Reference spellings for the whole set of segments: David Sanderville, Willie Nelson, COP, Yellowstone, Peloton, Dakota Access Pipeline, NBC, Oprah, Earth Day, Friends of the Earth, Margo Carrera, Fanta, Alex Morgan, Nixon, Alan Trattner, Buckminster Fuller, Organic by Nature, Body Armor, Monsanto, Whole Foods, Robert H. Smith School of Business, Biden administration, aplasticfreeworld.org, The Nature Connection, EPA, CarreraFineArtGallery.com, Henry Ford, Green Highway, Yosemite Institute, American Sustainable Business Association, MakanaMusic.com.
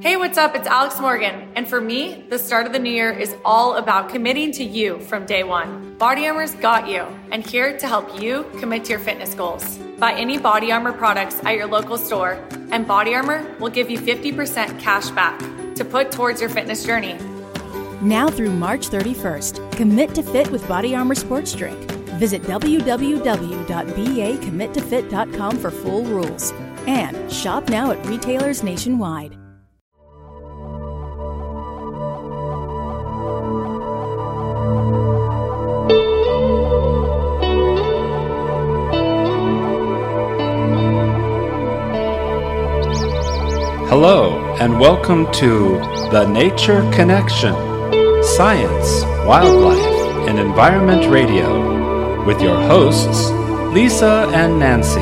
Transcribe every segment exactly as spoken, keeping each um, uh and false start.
Hey, what's up? It's Alex Morgan. And for me, the start of the new year is all about committing to you from day one. Body Armor's got you, and here to help you commit to your fitness goals. Buy any Body Armor products at your local store, and Body Armor will give you fifty percent cash back to put towards your fitness journey. Now through March thirty-first, commit to fit with Body Armor Sports Drink. Visit w w w dot b a commit to fit dot com for full rules. And shop now at retailers nationwide. Hello, and welcome to The Nature Connection, Science, Wildlife, and Environment Radio, with your hosts, Lisa and Nancy.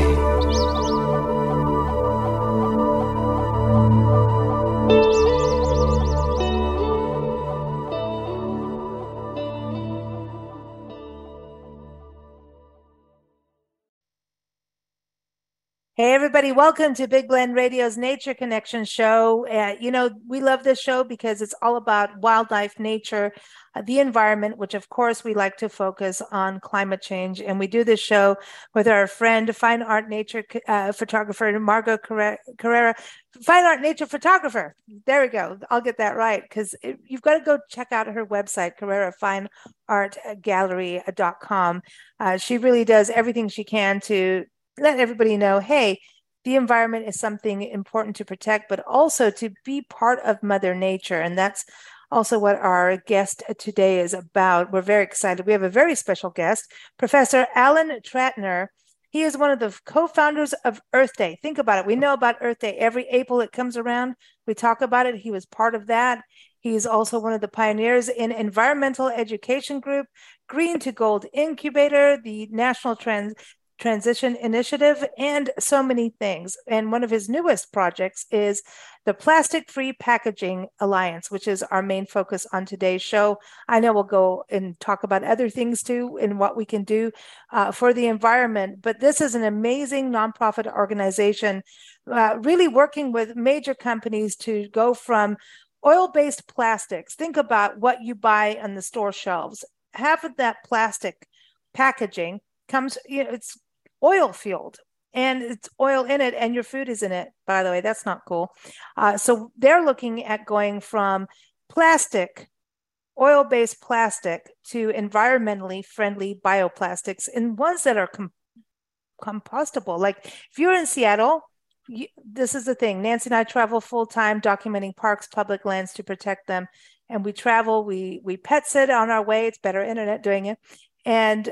Hey, everybody. Welcome to Big Blend Radio's Nature Connection show. Uh, you know, we love this show because it's all about wildlife, nature, uh, the environment, which, of course, we like to focus on climate change. And we do this show with our friend, fine art nature uh, photographer, Margo Carrera, fine art nature photographer. There we go. I'll get that right, because you've got to go check out her website, Carrera Fine Art Gallery dot com. Uh, she really does everything she can to let everybody know, hey, the environment is something important to protect, but also to be part of Mother Nature. And that's also what our guest today is about. We're very excited. We have a very special guest, Professor Alan Trattner. He is one of the co-founders of Earth Day. Think about it. We know about Earth Day. Every April it comes around, we talk about it. He was part of that. He's also one of the pioneers in Environmental Education Group, Green to Gold Incubator, the National Trans... Transition Initiative, and so many things. And one of his newest projects is the Plastic-Free Packaging Alliance, which is our main focus on today's show. I know we'll go and talk about other things too, and what we can do uh, for the environment. But this is an amazing nonprofit organization, uh, really working with major companies to go from oil-based plastics. Think about what you buy on the store shelves. Half of that plastic packaging comes, you know, it's oil fueled, and it's oil in it, and your food is in it, by the way. That's not cool. Uh, so they're looking at going from plastic, oil-based plastic, to environmentally friendly bioplastics, and ones that are com- compostable. Like if you're in Seattle, you, this is the thing. Nancy and I travel full-time documenting parks, public lands to protect them. And we travel, we, we pet sit on our way. It's better internet doing it. And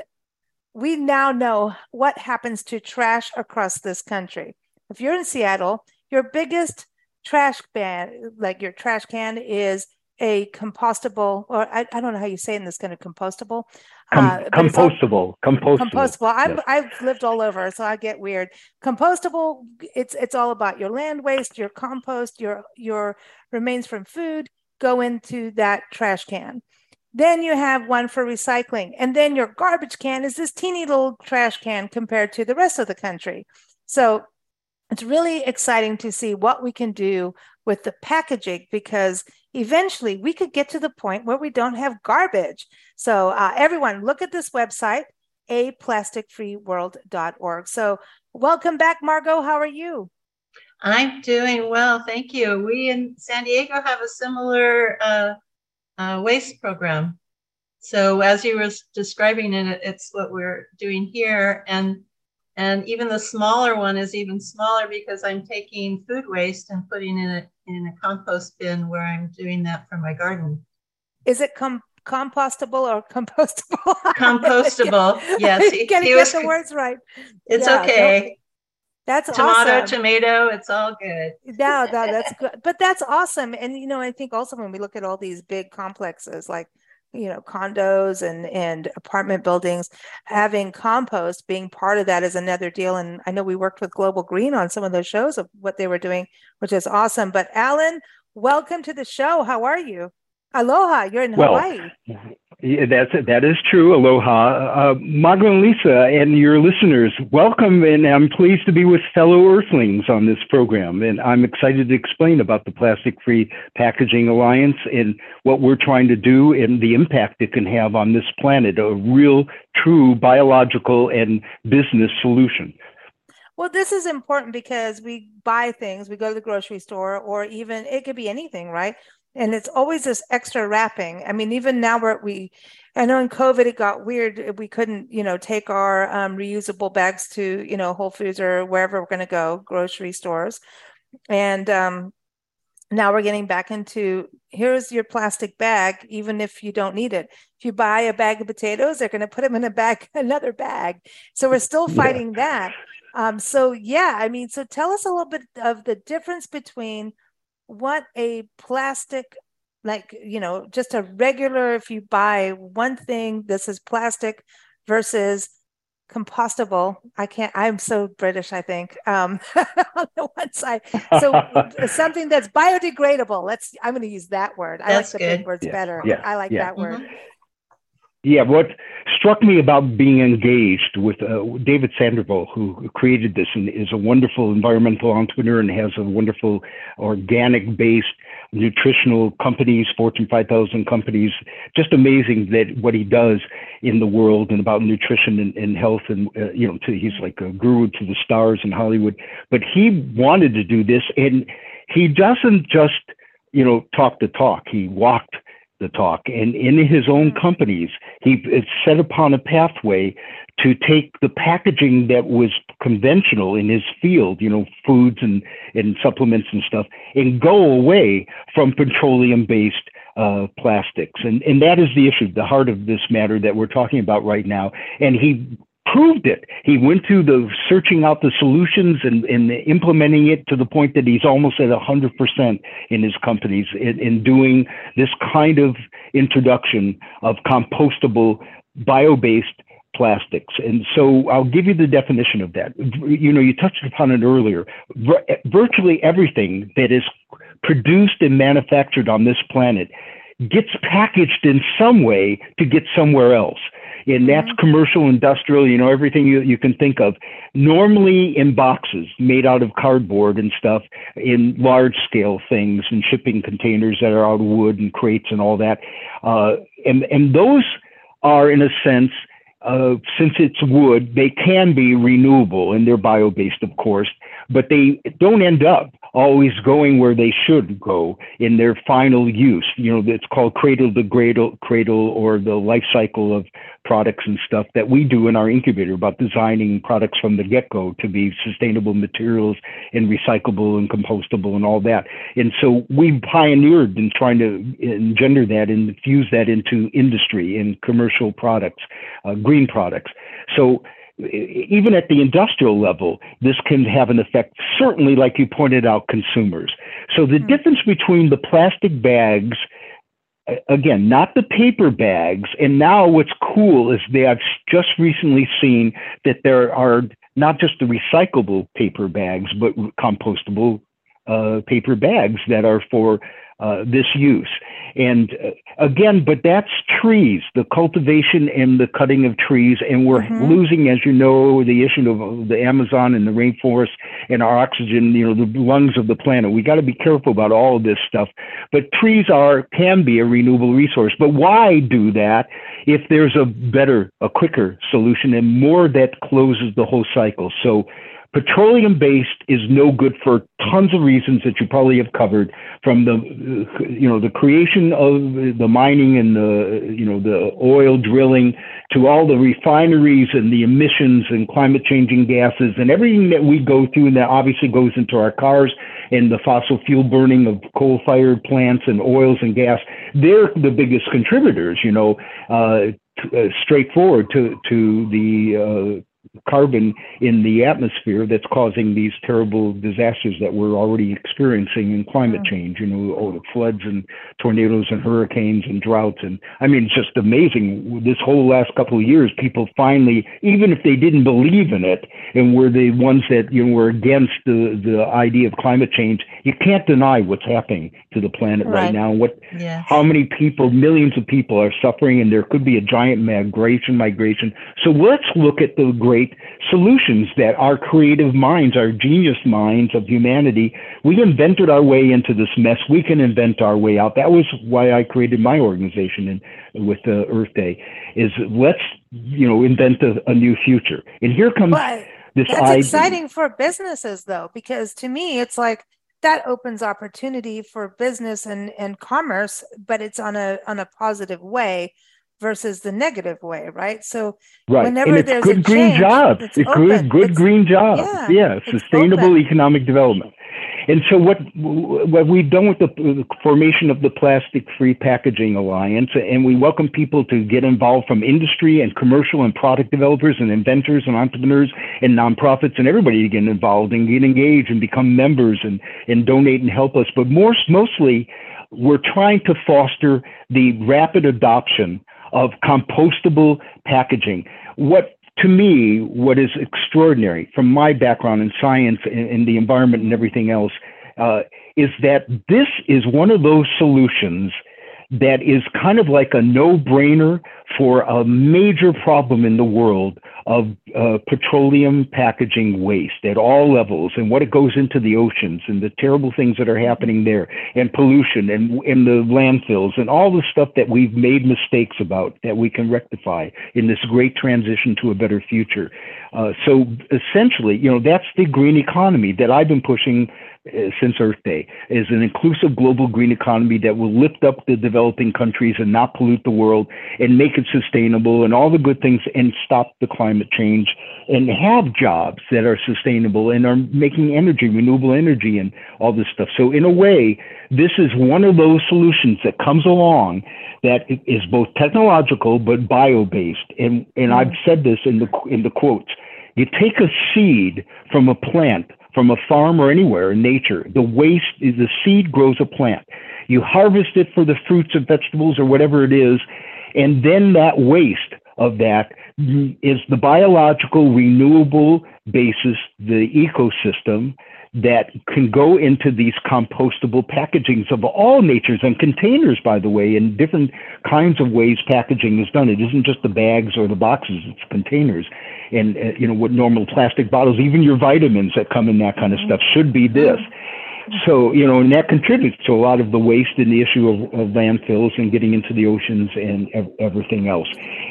we now know what happens to trash across this country. If you're in Seattle, your biggest trash can, like your trash can, is a compostable, or I, I don't know how you say it in this kind of compostable. Com- uh, compostable, compostable. Compostable. Yes. I've lived all over, so I get weird. Compostable, it's it's all about your land waste, your compost, your your remains from food go into that trash can. Then you have one for recycling. And then your garbage can is this teeny little trash can compared to the rest of the country. So it's really exciting to see what we can do with the packaging, because eventually we could get to the point where we don't have garbage. So uh, everyone, look at this website, a plastic free world dot org. So welcome back, Margo. How are you? I'm doing well. Thank you. We in San Diego have a similar uh Uh, waste program. So as you were describing it, it's what we're doing here. And and even the smaller one is even smaller, because I'm taking food waste and putting it in a compost bin where I'm doing that for my garden. Is it com- compostable or compostable? Compostable, yes. You gotta get the words right. It's yeah, okay. No. That's tomato, awesome. Tomato, it's all good. No, no, that's good. But that's awesome. And, you know, I think also when we look at all these big complexes, like, you know, condos and, and apartment buildings, having compost being part of that is another deal. And I know we worked with Global Green on some of those shows of what they were doing, which is awesome. But Alan, welcome to the show. How are you? Aloha, you're in well, Hawaii. Yeah, that's, that is true. Aloha. Uh, Margo and Lisa and your listeners, welcome, and I'm pleased to be with fellow Earthlings on this program, and I'm excited to explain about the Plastic-Free Packaging Alliance and what we're trying to do and the impact it can have on this planet, a real, true biological and business solution. Well, this is important because we buy things, we go to the grocery store, or even it could be anything, right? And it's always this extra wrapping. I mean, even now we're, we, I know in COVID it got weird. We couldn't, you know, take our um, reusable bags to, you know, Whole Foods or wherever we're going to go, grocery stores. And um, now we're getting back into, here's your plastic bag, even if you don't need it. If you buy a bag of potatoes, they're going to put them in a bag, another bag. So we're still fighting yeah. that. Um, so, yeah, I mean, so tell us a little bit of the difference between what a plastic, like, you know, just a regular, if you buy one thing, this is plastic versus compostable. I can't, I'm so British, I think, um, on the one side. So something that's biodegradable. Let's, I'm going to use that word. That's I like the good. big words yeah. better. Yeah. I like yeah. that mm-hmm. word. Yeah, what struck me about being engaged with uh, David Sanderville, who created this and is a wonderful environmental entrepreneur and has a wonderful organic-based nutritional companies, Fortune five thousand companies, just amazing that what he does in the world and about nutrition and, and health. And, uh, you know, he's like a guru to the stars in Hollywood. But he wanted to do this, and he doesn't just, you know, talk the talk. He walked the talk, and in his own companies, he set upon a pathway to take the packaging that was conventional in his field, you know, foods and, and supplements and stuff, and go away from petroleum-based uh, plastics. And, and that is the issue, the heart of this matter that we're talking about right now. And he proved it. He went to the searching out the solutions and, and implementing it to the point that he's almost at one hundred percent in his companies in, in doing this kind of introduction of compostable bio-based plastics. And so I'll give you the definition of that. You know, you touched upon it earlier. Virtually everything that is produced and manufactured on this planet gets packaged in some way to get somewhere else. And that's commercial, industrial, you know, everything you, you can think of, normally in boxes made out of cardboard and stuff, in large scale things and shipping containers that are out of wood and crates and all that. Uh, and, and those are, in a sense, uh, since it's wood, they can be renewable, and they're bio-based, of course, but they don't end up always going where they should go in their final use. You know, it's called cradle to cradle, cradle, or the life cycle of products and stuff that we do in our incubator about designing products from the get-go to be sustainable materials and recyclable and compostable and all that. And so we pioneered in trying to engender that and infuse that into industry and commercial products, uh, green products. So even at the industrial level, this can have an effect, certainly, like you pointed out, consumers. So the mm-hmm. difference between the plastic bags, again, not the paper bags, and now what's cool is they have just recently seen that there are not just the recyclable paper bags, but compostable uh, paper bags that are for Uh, this use. And uh, again, but that's trees, the cultivation and the cutting of trees. And we're mm-hmm. losing, as you know, the issue of the Amazon and the rainforest and our oxygen, you know, the lungs of the planet. We got to be careful about all of this stuff. But trees are, can be a renewable resource. But why do that if there's a better, a quicker solution and more that closes the whole cycle? So petroleum-based is no good for tons of reasons that you probably have covered, from the, you know, the creation of the mining and the, you know, the oil drilling, to all the refineries and the emissions and climate-changing gases and everything that we go through, and that obviously goes into our cars, and the fossil fuel burning of coal-fired plants and oils and gas. They're the biggest contributors, you know, uh, t- uh, straightforward to, to the uh, carbon in the atmosphere that's causing these terrible disasters that we're already experiencing in climate change. You know, oh, the floods and tornadoes and hurricanes and droughts. And I mean, it's just amazing. This whole last couple of years, people finally, even if they didn't believe in it and were the ones that, you know, were against the, the idea of climate change, you can't deny what's happening to the planet right, right now. What, yeah. How many people, millions of people are suffering, and there could be a giant migration, migration. So let's look at the great solutions that our creative minds, our genius minds of humanity, we invented our way into this mess. We can invent our way out. That was why I created my organization in, with the Earth Day, is let's, you know, invent a, a new future. And here comes well, this that's idea. Exciting for businesses, though, because to me, it's like that opens opportunity for business and, and commerce, but it's on a on a positive way versus the negative way, right? So right. whenever there's good a green change, jobs, it's it's good, good it's, green jobs, yeah, yeah sustainable open. economic development. And so what what we've done with the, the formation of the Plastic-Free Packaging Alliance, and we welcome people to get involved from industry and commercial and product developers and inventors and entrepreneurs and nonprofits and everybody to get involved and get engaged and become members and, and donate and help us. But more mostly, we're trying to foster the rapid adoption of compostable packaging. What to me, what is extraordinary from my background in science and, and the environment and everything else uh, is that this is one of those solutions that is kind of like a no-brainer for a major problem in the world of uh, petroleum packaging waste at all levels, and what it goes into the oceans and the terrible things that are happening there, and pollution and in the landfills and all the stuff that we've made mistakes about that we can rectify in this great transition to a better future. Uh, so essentially, you know, that's the green economy that I've been pushing since Earth Day, is an inclusive global green economy that will lift up the developing countries and not pollute the world and make it sustainable and all the good things and stop the climate change and have jobs that are sustainable and are making energy, renewable energy and all this stuff. So in a way, this is one of those solutions that comes along that is both technological but bio-based. And and I've said this in the in the quotes, you take a seed from a plant, from a farm or anywhere in nature, the waste is the seed grows a plant. You harvest it for the fruits and vegetables or whatever it is, and then that waste of that is the biological renewable basis, the ecosystem that can go into these compostable packagings of all natures and containers, by the way, in different kinds of ways packaging is done. It isn't just the bags or the boxes, it's containers. And, uh, you know, what normal plastic bottles, even your vitamins that come in that kind of stuff should be this. So, you know, and that contributes to a lot of the waste and the issue of, of landfills and getting into the oceans and everything else.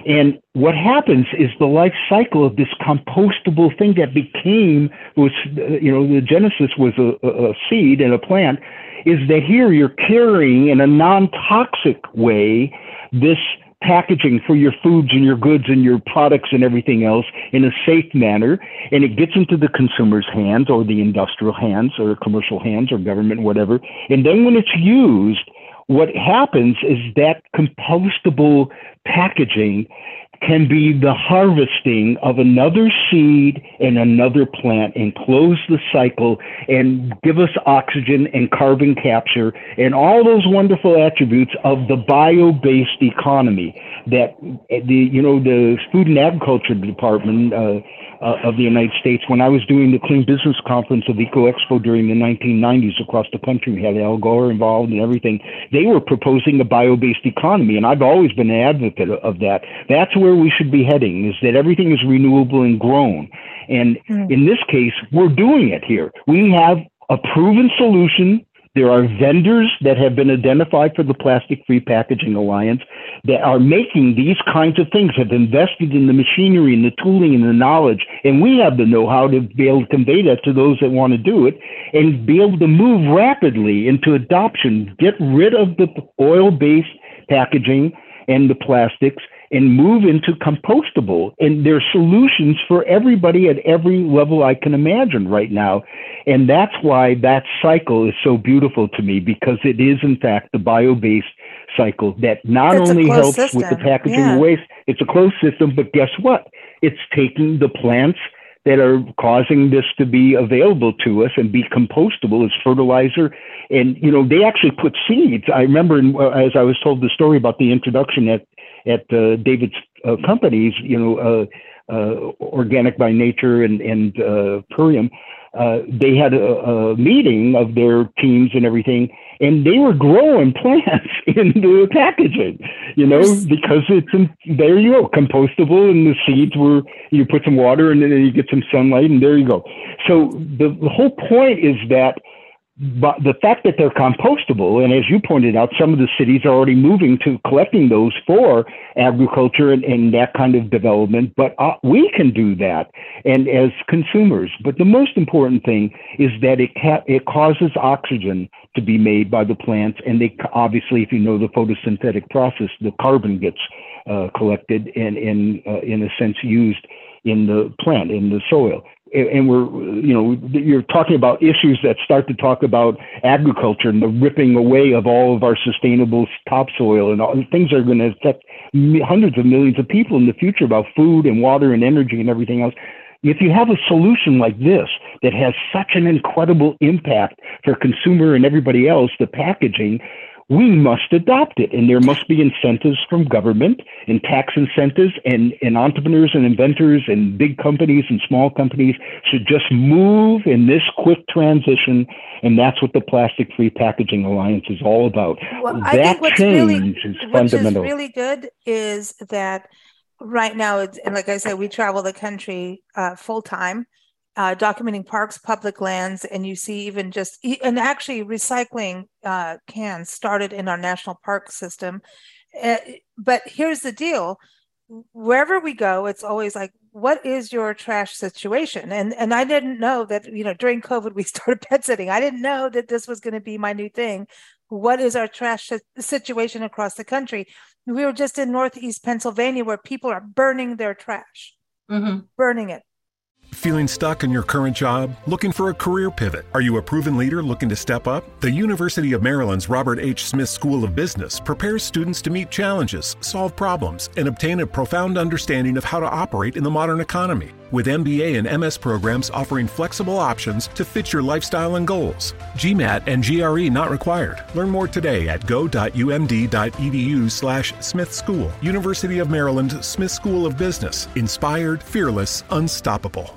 And what happens is the life cycle of this compostable thing that became, was, you know, the genesis was a, a seed and a plant, is that here you're carrying in a non-toxic way this packaging for your foods and your goods and your products and everything else in a safe manner, and it gets into the consumer's hands or the industrial hands or commercial hands or government, whatever. And then when it's used, what happens is that compostable packaging can be the harvesting of another seed and another plant and close the cycle and give us oxygen and carbon capture and all those wonderful attributes of the bio-based economy that the, you know, the Food and Agriculture Department uh, uh, of the United States, when I was doing the Clean Business Conference of EcoExpo during the nineteen nineties across the country, we had Al Gore involved and everything, they were proposing a bio-based economy, and I've always been an advocate of that. That's where we should be heading, is that everything is renewable and grown. And mm. in this case, we're doing it here. We have a proven solution. There are vendors that have been identified for the Plastic-Free Packaging Alliance that are making these kinds of things, have invested in the machinery and the tooling and the knowledge, and we have the know-how to be able to convey that to those that want to do it and be able to move rapidly into adoption, get rid of the oil-based packaging and the plastics, and move into compostable. And there are solutions for everybody at every level I can imagine right now. And that's why that cycle is so beautiful to me, because it is, in fact, the bio-based cycle that not it's only helps system. with the packaging yeah. waste, it's a closed system, but guess what? it's taking the plants that are causing this to be available to us and be compostable as fertilizer. And, you know, they actually put seeds. I remember in, as I was told the story about the introduction at, at uh, David's uh, companies, you know, uh, uh, Organic by Nature and, and uh, Purium, uh, they had a, a meeting of their teams and everything, and they were growing plants in the packaging, you know, because it's, there you go, compostable, and the seeds were, you put some water and then you get some sunlight and there you go. So the, the whole point is that but the fact that they're compostable, and as you pointed out, some of the cities are already moving to collecting those for agriculture and, and that kind of development, but uh, we can do that and as consumers. But the most important thing is that it, ca- it causes oxygen to be made by the plants, and they obviously, if you know the photosynthetic process, the carbon gets uh, collected and, and uh, in a sense used in the plant, in the soil. And we're, you know, you're talking about issues that start to talk about agriculture and the ripping away of all of our sustainable topsoil and all, and things are going to affect hundreds of millions of people in the future about food and water and energy and everything else. If you have a solution like this that has such an incredible impact for consumer and everybody else, the packaging, we must adopt it. And there must be incentives from government and tax incentives, and, and entrepreneurs and inventors and big companies and small companies should just move in this quick transition. And that's what the Plastic-Free Packaging Alliance is all about. Well, that I think what's really, is fundamental. Which is really good is that right now, it's, and like I said, we travel the country uh, full time, uh, documenting parks, public lands, and you see even just, and actually recycling uh, cans started in our national park system. Uh, but here's the deal. Wherever we go, it's always like, what is your trash situation? And and I didn't know that, you know, during COVID, we started pet sitting. I didn't know that this was going to be my new thing. What is our trash situation across the country? We were just in Northeast Pennsylvania where people are burning their trash, mm-hmm. burning it. Feeling stuck in your current job? Looking for a career pivot? Are you a proven leader looking to step up? The University of Maryland's Robert H. Smith School of Business prepares students to meet challenges, solve problems, and obtain a profound understanding of how to operate in the modern economy, with M B A and M S programs offering flexible options to fit your lifestyle and goals. GMAT and G R E not required. Learn more today at go.umd.edu slash Smith School. University of Maryland Smith School of Business. Inspired, fearless, unstoppable.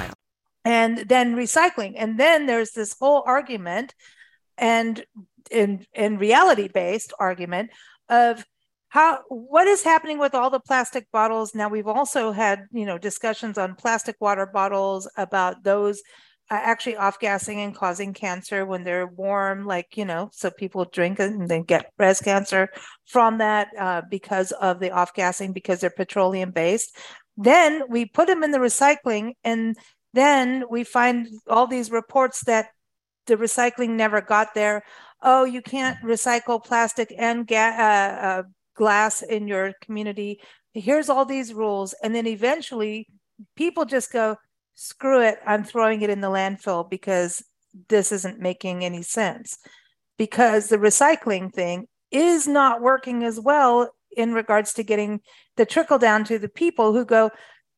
And then recycling. And then there's this whole argument and in, in reality-based argument of how what is happening with all the plastic bottles. Now, we've also had, you know, discussions on plastic water bottles about those uh, actually off-gassing and causing cancer when they're warm, like, you know, so people drink it and then get breast cancer from that uh, because of the off-gassing, because they're petroleum-based. Then we put them in the recycling, and then we find all these reports that the recycling never got there. Oh, you can't recycle plastic and ga- uh, uh, glass in your community. Here's all these rules. And then eventually people just go, screw it, I'm throwing it in the landfill because this isn't making any sense. Because the recycling thing is not working as well in regards to getting the trickle down to the people who go,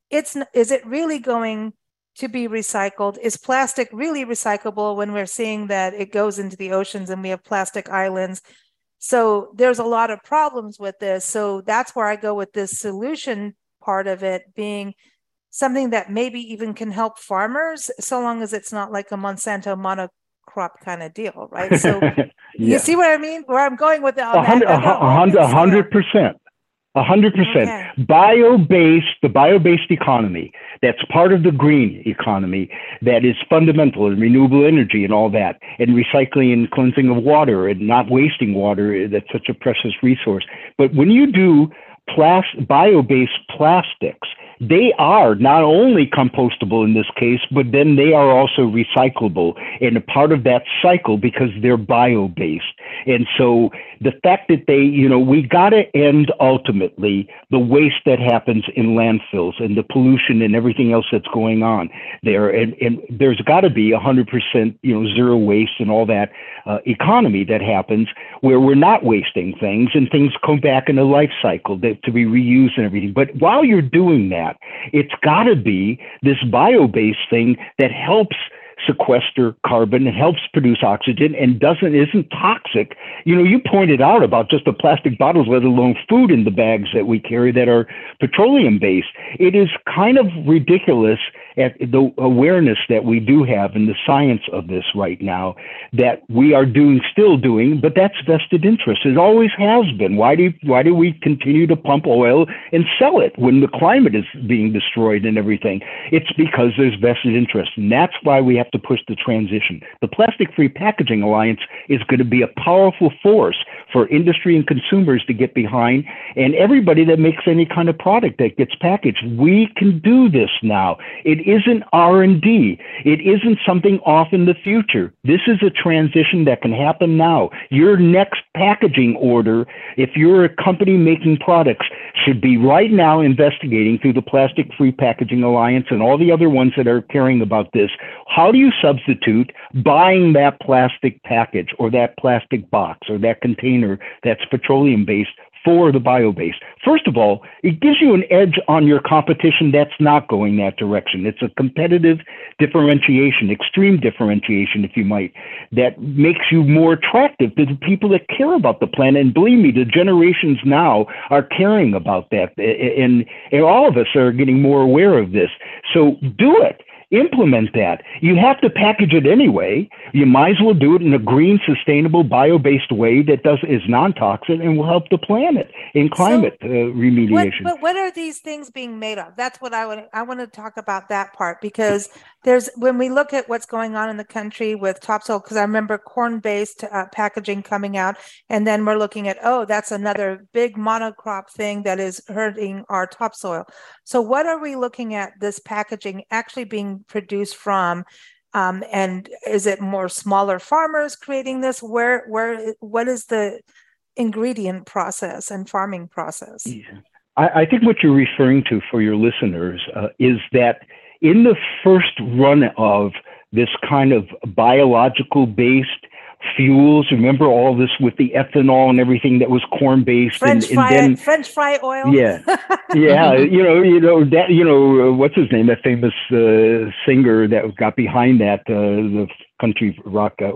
it's is it really going to be recycled? Is plastic really recyclable when we're seeing that it goes into the oceans and we have plastic islands? So there's a lot of problems with this. So that's where I go with this solution part of it being something that maybe even can help farmers, so long as it's not like a Monsanto monocrop kind of deal, right? So yeah. You see what I mean? Where I'm going with all that? A hundred percent. A hundred percent. Bio-based, the bio-based economy, that's part of the green economy, that is fundamental in renewable energy and all that, and recycling and cleansing of water and not wasting water, that's such a precious resource. But when you do plas- bio-based plastics, they are not only compostable in this case, but then they are also recyclable and a part of that cycle because they're bio-based. And so the fact that they, you know, we got to end ultimately the waste that happens in landfills and the pollution and everything else that's going on there. And, and there's got to be one hundred percent, you know, zero waste and all that uh, economy that happens where we're not wasting things and things come back in a life cycle that, to be reused and everything. But while you're doing that, it's got to be this bio-based thing that helps sequester carbon and helps produce oxygen and doesn't isn't toxic. You know, you pointed out about just the plastic bottles, let alone food in the bags that we carry that are petroleum-based. It is kind of ridiculous at the awareness that we do have in the science of this right now that we are doing, still doing, but that's vested interest. It always has been. Why do why do we continue to pump oil and sell it when the climate is being destroyed and everything? It's because there's vested interest, and that's why we have to push the transition. The Plastic-Free Packaging Alliance is going to be a powerful force for industry and consumers to get behind, and everybody that makes any kind of product that gets packaged. We can do this now. It isn't R and D. It isn't something off in the future. This is a transition that can happen now. Your next packaging order, if you're a company making products, should be right now investigating through the Plastic-Free Packaging Alliance and all the other ones that are caring about this. How do you substitute buying that plastic package or that plastic box or that container that's petroleum-based for the bio-based? First of all, it gives you an edge on your competition that's not going that direction. It's a competitive differentiation, extreme differentiation, if you might, that makes you more attractive to the people that care about the planet. And believe me, the generations now are caring about that. And, and all of us are getting more aware of this. So do it. Implement that. You have to package it anyway. You might as well do it in a green, sustainable, bio-based way that does is non-toxic and will help the planet in climate so uh, remediation. What, but what are these things being made of? That's what I would, I want to talk about that part, because there's, when we look at what's going on in the country with topsoil, because I remember corn-based uh, packaging coming out, and then we're looking at, oh, that's another big monocrop thing that is hurting our topsoil. So what are we looking at this packaging actually being produced from, um, and is it more smaller farmers creating this? Where, where, what is the ingredient process and farming process? Yeah. I, I think what you're referring to for your listeners uh, is that in the first run of this kind of biological based fuels, remember all this with the ethanol and everything that was corn based, French and, and fry, then French fry oil. Yeah, yeah. you know, you know that. You know uh, what's his name? That famous uh, singer that got behind that. Uh, the country rock. Uh,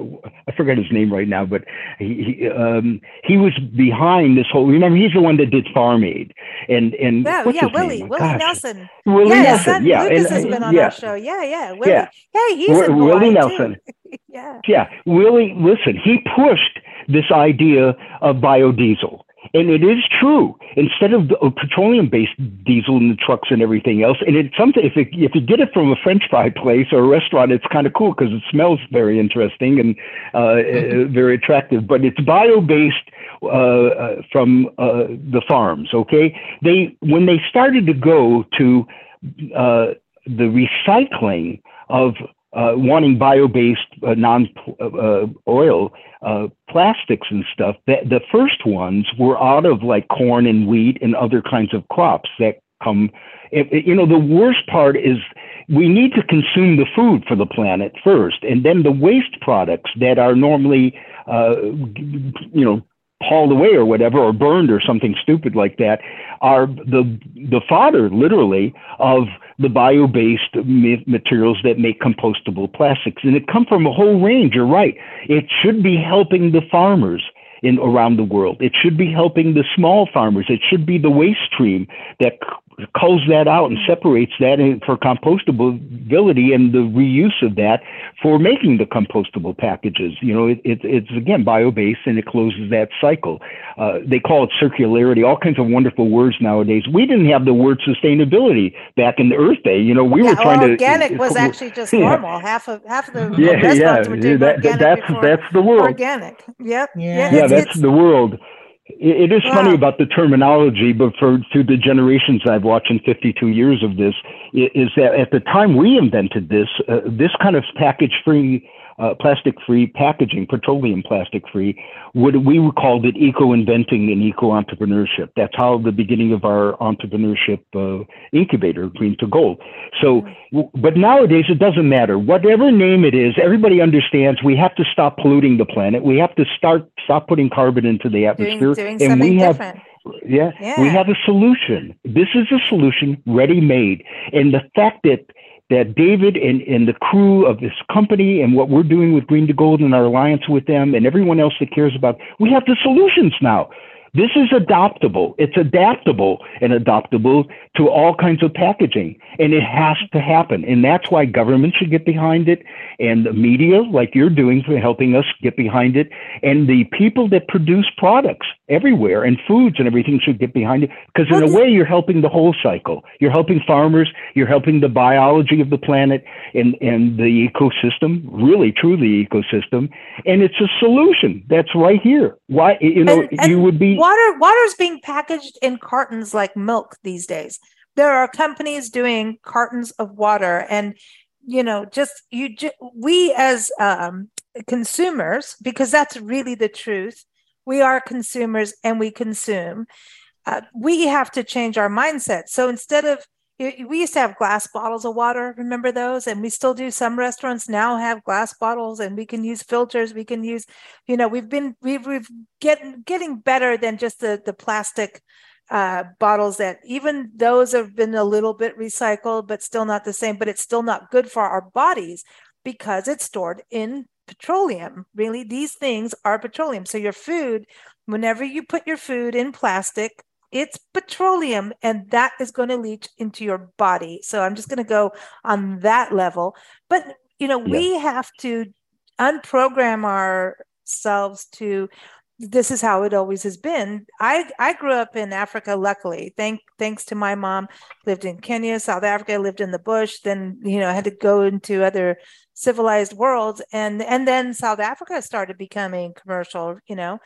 I forgot his name right now, but he he, um, he was behind this whole. Remember, he's the one that did Farm Aid, and and wow, what's yeah, his Willie, name? Willie gosh. Nelson. Willie yeah, Nelson. Son yeah, Lucas and, has been on yeah. our show. Yeah, yeah. Willie. Yeah. Hey, he's w- in Hawaii Willie Nelson. Too. Yeah. Yeah. Willie, listen, he pushed this idea of biodiesel. And it is true. Instead of the petroleum-based diesel in the trucks and everything else, and it's something, if it, if you get it from a French fry place or a restaurant, it's kind of cool because it smells very interesting and uh, mm-hmm. very attractive. But it's bio-based uh, from uh, the farms. Okay, they when they started to go to uh, the recycling of Uh, wanting bio-based uh, non-oil uh, uh, plastics and stuff, that the first ones were out of like corn and wheat and other kinds of crops that come. It, it, you know, the worst part is we need to consume the food for the planet first, and then the waste products that are normally, uh, you know, hauled away or whatever, or burned or something stupid like that, are the the fodder, literally, of the bio-based ma- materials that make compostable plastics. And it come from a whole range, you're right. It should be helping the farmers in around the world. It should be helping the small farmers. It should be the waste stream that c- culls that out and separates that in, for compostability and the reuse of that for making the compostable packages. You know, it, it, it's, again, bio-based, and it closes that cycle. Uh, they call it circularity, all kinds of wonderful words nowadays. We didn't have the word sustainability back in the Earth Day. You know, we yeah, were trying well, organic to... Organic was uh, actually just yeah. normal. Half of half of the yeah, restaurants yeah, were doing yeah, that, organic that, that's, before that's the world. Organic, yep. Yeah, yeah. yeah. That's the world. It is wow. funny about the terminology, but for through the generations I've watched in fifty-two years of this, is that at the time we invented this, uh, this kind of package-free, uh, plastic-free packaging, petroleum plastic-free, what we called it eco-inventing and eco-entrepreneurship. That's how the beginning of our entrepreneurship uh, incubator, Green to Gold. So, but nowadays it doesn't matter. Whatever name it is, everybody understands we have to stop polluting the planet. We have to start stop putting carbon into the atmosphere. Doing, doing and we have, yeah, yeah, we have a solution. This is a solution ready-made. And the fact that that David and, and the crew of this company and what we're doing with Green to Gold and our alliance with them and everyone else that cares about, we have the solutions now. This is adoptable. It's adaptable and adoptable to all kinds of packaging. And it has to happen. And that's why government should get behind it. And the media, like you're doing, for helping us get behind it. And the people that produce products everywhere and foods and everything should get behind it. Because in a way, you're helping the whole cycle. You're helping farmers. You're helping the biology of the planet and, and the ecosystem, really, truly ecosystem. And it's a solution that's right here. Why, you know, and, and- you would be. Water, water is being packaged in cartons like milk these days. There are companies doing cartons of water, and you know, just you, ju- we as um, consumers, because that's really the truth. We are consumers, and we consume. Uh, we have to change our mindset. So instead of we used to have glass bottles of water, remember those? And we still do. Some restaurants now have glass bottles, and we can use filters. We can use, you know, we've been, we've, we've getting, getting better than just the, the plastic uh, bottles that even those have been a little bit recycled, but still not the same, but it's still not good for our bodies because it's stored in petroleum. Really, these things are petroleum. So your food, whenever you put your food in plastic, it's petroleum, and that is going to leach into your body. So I'm just going to go on that level. But, you know, yeah. we have to unprogram ourselves to this is how it always has been. I, I grew up in Africa, luckily, thank, thanks to my mom, lived in Kenya, South Africa, lived in the bush, then, you know, I had to go into other civilized worlds. And, and then South Africa started becoming commercial, you know.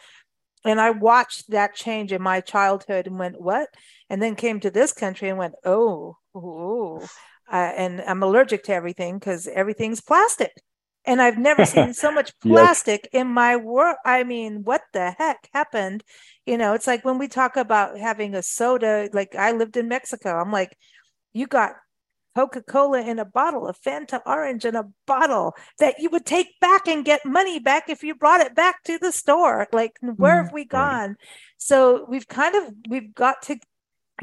And I watched that change in my childhood and went, what? And then came to this country and went, oh, oh. Uh, and I'm allergic to everything because everything's plastic. And I've never seen so much plastic yes. in my world. I mean, what the heck happened? You know, it's like when we talk about having a soda, like I lived in Mexico. I'm like, you got Coca-Cola in a bottle, a Fanta orange in a bottle that you would take back and get money back if you brought it back to the store. Like, where mm-hmm. have we gone? So we've kind of, we've got to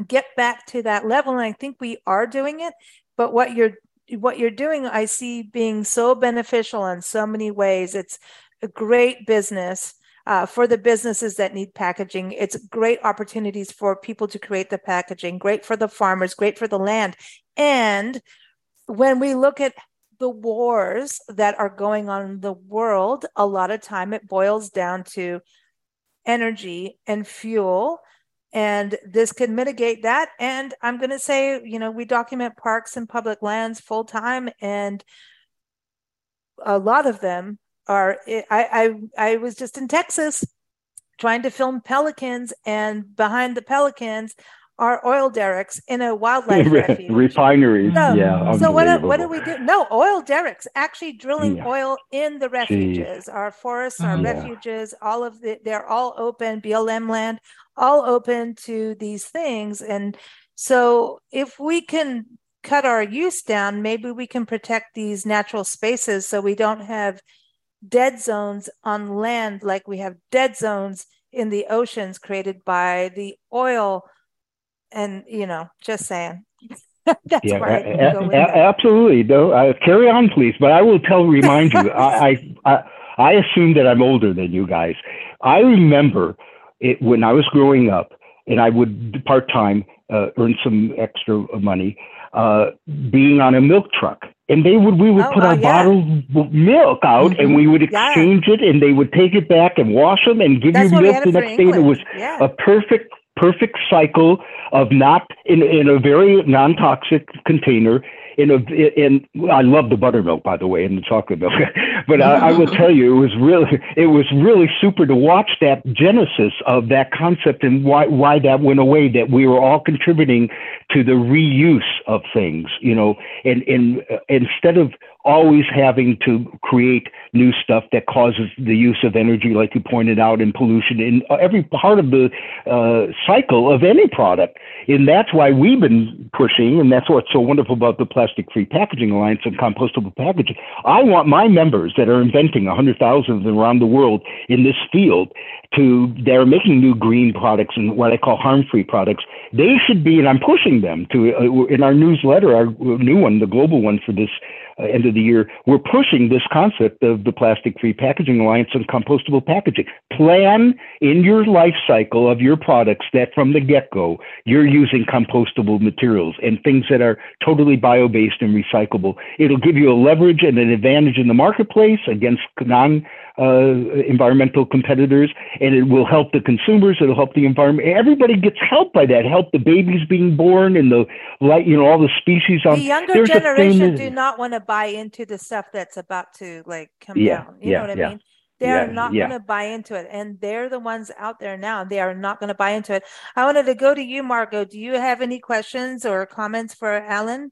get back to that level. And I think we are doing it, but what you're, what you're doing, I see being so beneficial in so many ways. It's a great business. Uh, for the businesses that need packaging, it's great opportunities for people to create the packaging, great for the farmers, great for the land. And when we look at the wars that are going on in the world, a lot of time it boils down to energy and fuel. And this could mitigate that. And I'm going to say, you know, we document parks and public lands full time, and a lot of them Are, I, I I was just in Texas trying to film pelicans, and behind the pelicans are oil derricks in a wildlife refuge. Refineries, so, yeah. So what what do we do? No, oil derricks, actually drilling yeah. oil in the refuges, Jeez. our forests, our yeah. refuges, all of the, they're all open, B L M land, all open to these things. And so if we can cut our use down, maybe we can protect these natural spaces so we don't have dead zones on land like we have dead zones in the oceans created by the oil. And you know, just saying. That's yeah, where I can a- go with a- that. Absolutely. No, uh, carry on, please. But I will tell remind you, I, I I I assume that I'm older than you guys. I remember it when I was growing up, and I would part-time uh, earn some extra money uh being on a milk truck. And they would, we would oh, put oh, our yeah. bottled milk out, mm-hmm. and we would exchange yeah. it, and they would take it back and wash them and give That's you milk the next day. It was yeah. a perfect, perfect cycle of not in, in a very non-toxic container. In a, in, I love the buttermilk, by the way, and the chocolate milk. But I, I will tell you, it was really, it was really super to watch that genesis of that concept and why, why that went away. That we were all contributing to the reuse of things, you know, and, and uh, instead of always having to create new stuff that causes the use of energy, like you pointed out, and pollution in every part of the uh, cycle of any product. And that's why we've been pushing, and that's what's so wonderful about the Plastic-Free Packaging Alliance and compostable packaging. I want my members that are inventing one hundred thousand around the world in this field to, they're making new green products and what I call harm-free products. They should be, and I'm pushing them to, uh, in our newsletter, our new one, the global one for this end of the year, we're pushing this concept of the Plastic-Free Packaging Alliance and compostable packaging. Plan in your life cycle of your products that from the get-go, you're using compostable materials and things that are totally bio-based and recyclable. It'll give you a leverage and an advantage in the marketplace against non- Uh, environmental competitors, and it will help the consumers. It'll help the environment. Everybody gets helped by that. Help the babies being born and the light, you know, all the species on. The younger There's generation do not want to buy into the stuff that's about to like come yeah, down. You yeah, know what yeah. I mean? They're yeah, not yeah. going to buy into it. And they're the ones out there now. They are not going to buy into it. I wanted to go to you, Margo. Do you have any questions or comments for Alan?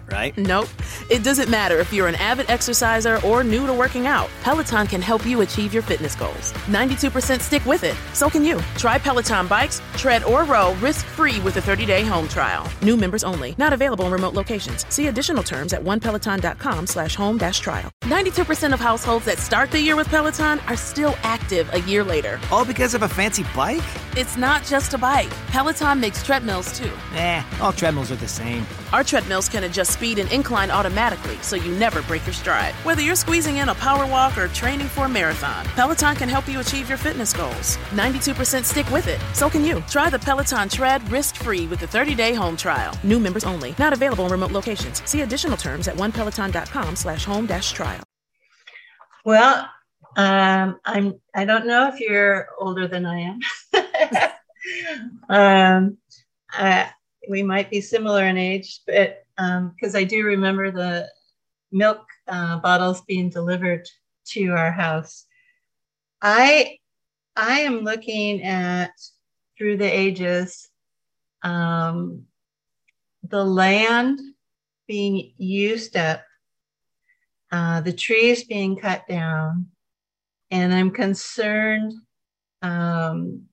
right? Nope. It doesn't matter if you're an avid exerciser or new to working out. Peloton can help you achieve your fitness goals. ninety-two percent stick with it. So can you. Try Peloton bikes, tread, or row risk-free with a thirty-day home trial. New members only. Not available in remote locations. See additional terms at onepeloton.com slash home dash trial. ninety-two percent of households that start the year with Peloton are still active a year later. All because of a fancy bike? It's not just a bike. Peloton makes treadmills, too. Eh, all treadmills are the same. Our treadmills can adjust speed and incline automatically, so you never break your stride. Whether you're squeezing in a power walk or training for a marathon, Peloton can help you achieve your fitness goals. ninety-two percent stick with it. So can you. Try the Peloton Tread risk-free with a thirty-day home trial. New members only. Not available in remote locations. See additional terms at onepeloton.com slash home dash trial. Well, um, I'm, I don't know if you're older than I am. um, uh, we might be similar in age, but because um, I do remember the milk uh, bottles being delivered to our house. I I am looking at, through the ages, um, the land being used up, uh, the trees being cut down, and I'm concerned. Um,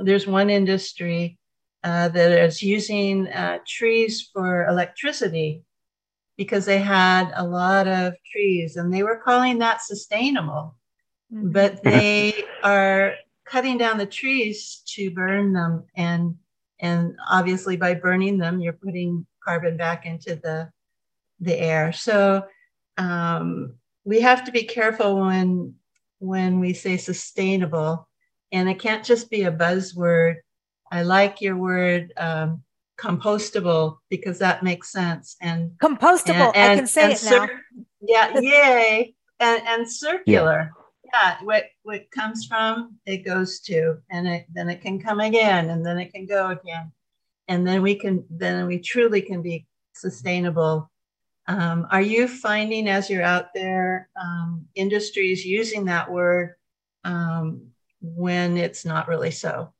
there's one industry uh, that is using uh, trees for electricity because they had a lot of trees and they were calling that sustainable, mm-hmm. but they are cutting down the trees to burn them. And, and obviously by burning them, you're putting carbon back into the, the air. So um, we have to be careful when, when we say sustainable. And it can't just be a buzzword. I like your word um, compostable because that makes sense. And compostable, and, and, I can say it cir- now. Yeah, yay! And, and circular. Yeah, yeah what, what comes from it goes to, and it, then it can come again, and then it can go again, and then we can then we truly can be sustainable. Um, are you finding as you're out there um, industries using that word? Um, when it's not really so?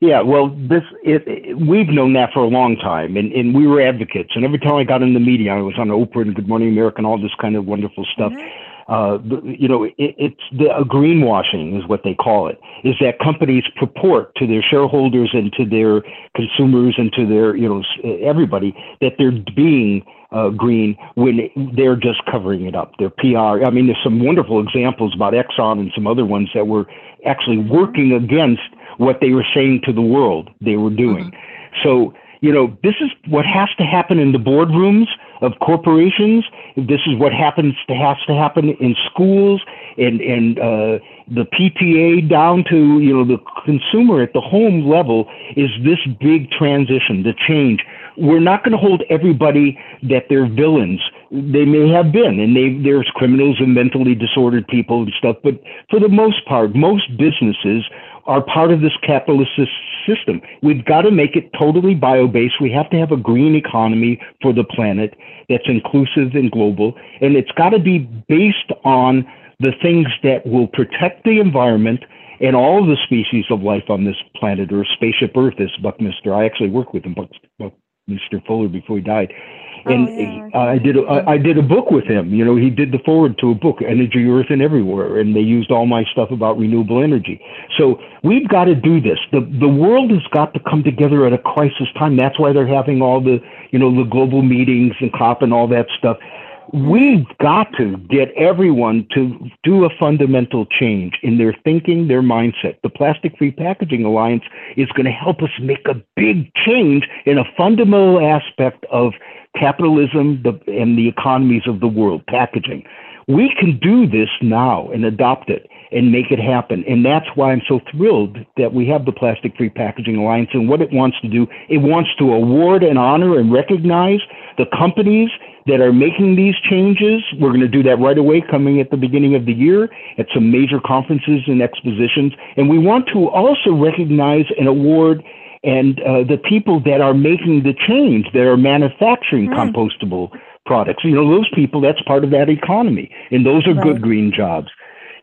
Yeah, well, this it, it, we've known that for a long time, and, and we were advocates. And every time I got in the media, I was on Oprah and Good Morning America and all this kind of wonderful stuff. Mm-hmm. Uh, you know, it, it's the uh, greenwashing is what they call it, is that companies purport to their shareholders and to their consumers and to their, you know, everybody that they're being uh, green when they're just covering it up. Their P R. I mean, there's some wonderful examples about Exxon and some other ones that were actually working against what they were saying to the world they were doing. Mm-hmm. So, you know, this is what has to happen in the boardrooms of corporations. This is what happens to, has to happen in schools and, and uh, the P T A down to, you know, the consumer at the home level is this big transition, the change. We're not going to hold everybody that they're villains. They may have been, and they, there's criminals and mentally disordered people and stuff, but for the most part, most businesses are part of this capitalist system. We've got to make it totally bio-based. We have to have a green economy for the planet that's inclusive and global, and it's got to be based on the things that will protect the environment and all of the species of life on this planet, or Spaceship Earth, as Buckminster. I actually worked with him, Buck, Buckminster Fuller, before he died. And oh, yeah. I did a, I did a book with him. You know, he did the forward to a book, Energy, Earth, and Everywhere. And they used all my stuff about renewable energy. So we've got to do this. The the world has got to come together at a crisis time. That's why they're having all the, you know, the global meetings and COP and all that stuff. We've got to get everyone to do a fundamental change in their thinking, their mindset. The Plastic-Free Packaging Alliance is going to help us make a big change in a fundamental aspect of capitalism and the economies of the world, packaging. We can do this now and adopt it and make it happen. And that's why I'm so thrilled that we have the Plastic-Free Packaging Alliance and what it wants to do. It wants to award and honor and recognize the companies that are making these changes. We're going to do that right away, coming at the beginning of the year at some major conferences and expositions. And we want to also recognize and award and uh, the people that are making the change, that are manufacturing mm. compostable products. You know, those people, that's part of that economy. And those are right. good green jobs.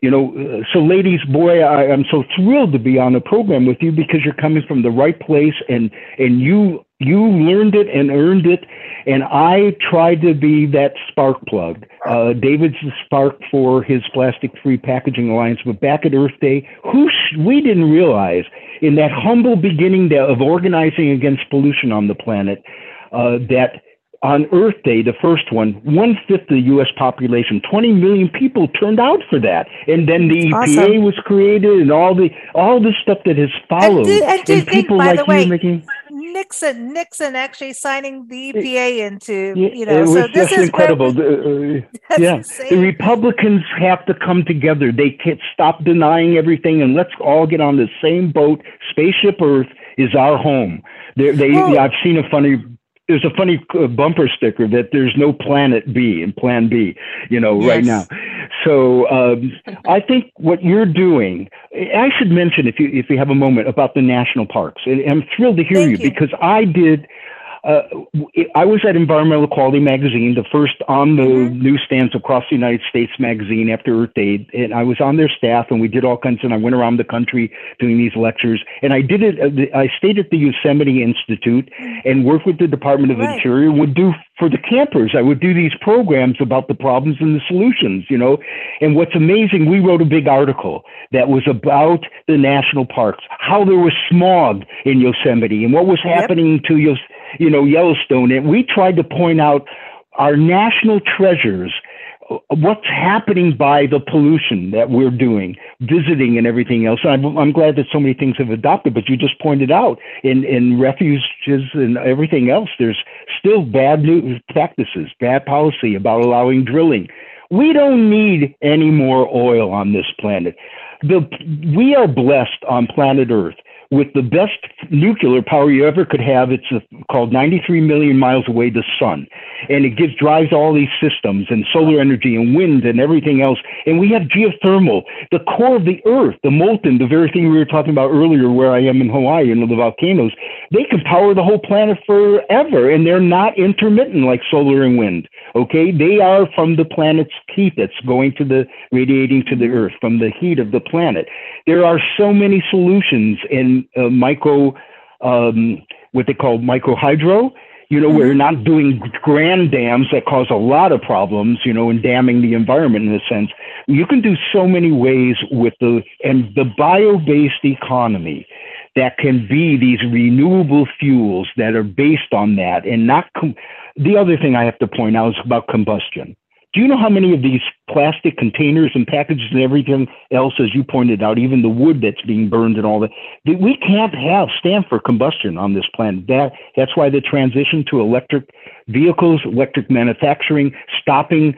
You know, so ladies, boy, I, I'm so thrilled to be on the program with you because you're coming from the right place, and, and you you learned it and earned it. And I tried to be that spark plug. Uh, David's the spark for his Plastic-Free Packaging Alliance. But back at Earth Day, who sh- we didn't realize in that humble beginning of organizing against pollution on the planet, uh, that on Earth Day, the first one, one-fifth of the U S population, twenty million people turned out for that. And then the E P A awesome. was created, and all the all the stuff that has followed. And do, and do and think, people by like the way, making, Nixon Nixon actually signing the E P A into, you know. It was so just this is incredible. We, uh, yeah. Insane. The Republicans have to come together. They can't stop denying everything, and let's all get on the same boat. Spaceship Earth is our home. They, they, oh. I've seen a funny... There's a funny bumper sticker that there's no planet B and plan B, you know, yes. right now. So um, I think what you're doing, I should mention, if you if you have a moment, about the national parks. And I'm thrilled to hear you, you because I did. Uh, I was at Environmental Quality Magazine, the first on the mm-hmm. newsstands across the United States magazine after Earth Day. And I was on their staff, and we did all kinds, and I went around the country doing these lectures. And I did it, I stayed at the Yosemite Institute and worked with the Department of right. Interior, would do for the campers. I would do these programs about the problems and the solutions, you know. And what's amazing, we wrote a big article that was about the national parks, how there was smog in Yosemite and what was happening yep. to Yosemite. You know, Yellowstone, and we tried to point out our national treasures, what's happening by the pollution that we're doing, visiting and everything else. And I'm, I'm glad that so many things have adopted, but you just pointed out in, in refuges and everything else, there's still bad new practices, bad policy about allowing drilling. We don't need any more oil on this planet. The, we are blessed on planet Earth with the best nuclear power you ever could have. It's a, called ninety-three million miles away, the sun. And it gives, drives all these systems and solar energy and wind and everything else. And we have geothermal, the core of the earth, the molten, the very thing we were talking about earlier where I am in Hawaii, you know, the volcanoes. They can power the whole planet forever, and they're not intermittent like solar and wind, okay? They are from the planet's heat that's going to the, radiating to the earth, from the heat of the planet. There are so many solutions in Uh, micro, um, what they call microhydro, you know, mm-hmm. we're not doing grand dams that cause a lot of problems, you know, and damming the environment in a sense. You can do so many ways with the, and the bio-based economy that can be these renewable fuels that are based on that and not, com- the other thing I have to point out is about combustion. Do you know how many of these plastic containers and packages and everything else, as you pointed out, even the wood that's being burned and all that, that we can't have stand for combustion on this planet. That, that's why the transition to electric vehicles, electric manufacturing, stopping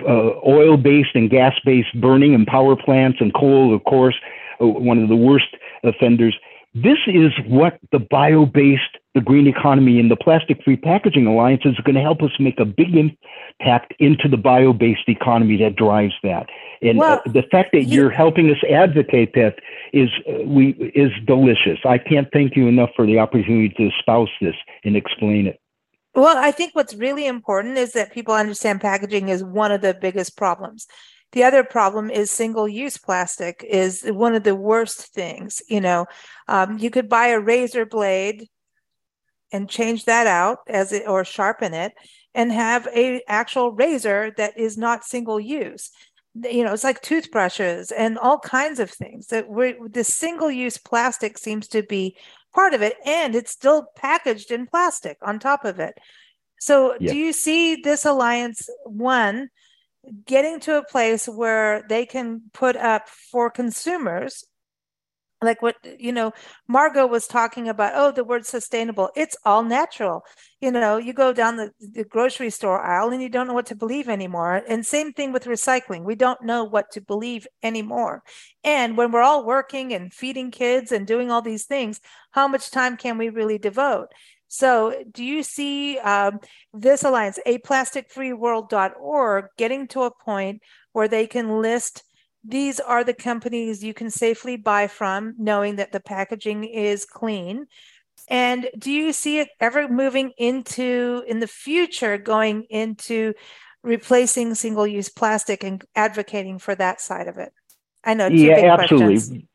uh, oil-based and gas-based burning in power plants and coal, of course, one of the worst offenders. This is what the bio-based the green economy and the Plastic-Free Packaging Alliance is going to help us make a big impact into the bio-based economy that drives that. And well, uh, the fact that you, you're helping us advocate that is uh, we is delicious. I can't thank you enough for the opportunity to espouse this and explain it. Well, I think what's really important is that people understand packaging is one of the biggest problems. The other problem is single-use plastic is one of the worst things. You know, um, you could buy a razor blade and change that out as it, or sharpen it, and have a actual razor that is not single-use. You know, it's like toothbrushes and all kinds of things that we're, the single-use plastic seems to be part of it, and it's still packaged in plastic on top of it. So, yeah. Do you see this alliance one? Getting to a place where they can put up for consumers, like what, you know, Margo was talking about, oh, the word sustainable, it's all natural. You know, you go down the, the grocery store aisle and you don't know what to believe anymore. And same thing with recycling. We don't know what to believe anymore. And when we're all working and feeding kids and doing all these things, how much time can we really devote? So do you see um, this alliance, a plastic free world dot org, getting to a point where they can list these are the companies you can safely buy from, knowing that the packaging is clean? And do you see it ever moving into, in the future, going into replacing single-use plastic and advocating for that side of it? I know. Two yeah, big absolutely. Questions.